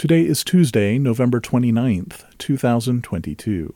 Today is Tuesday, November 29th, 2022.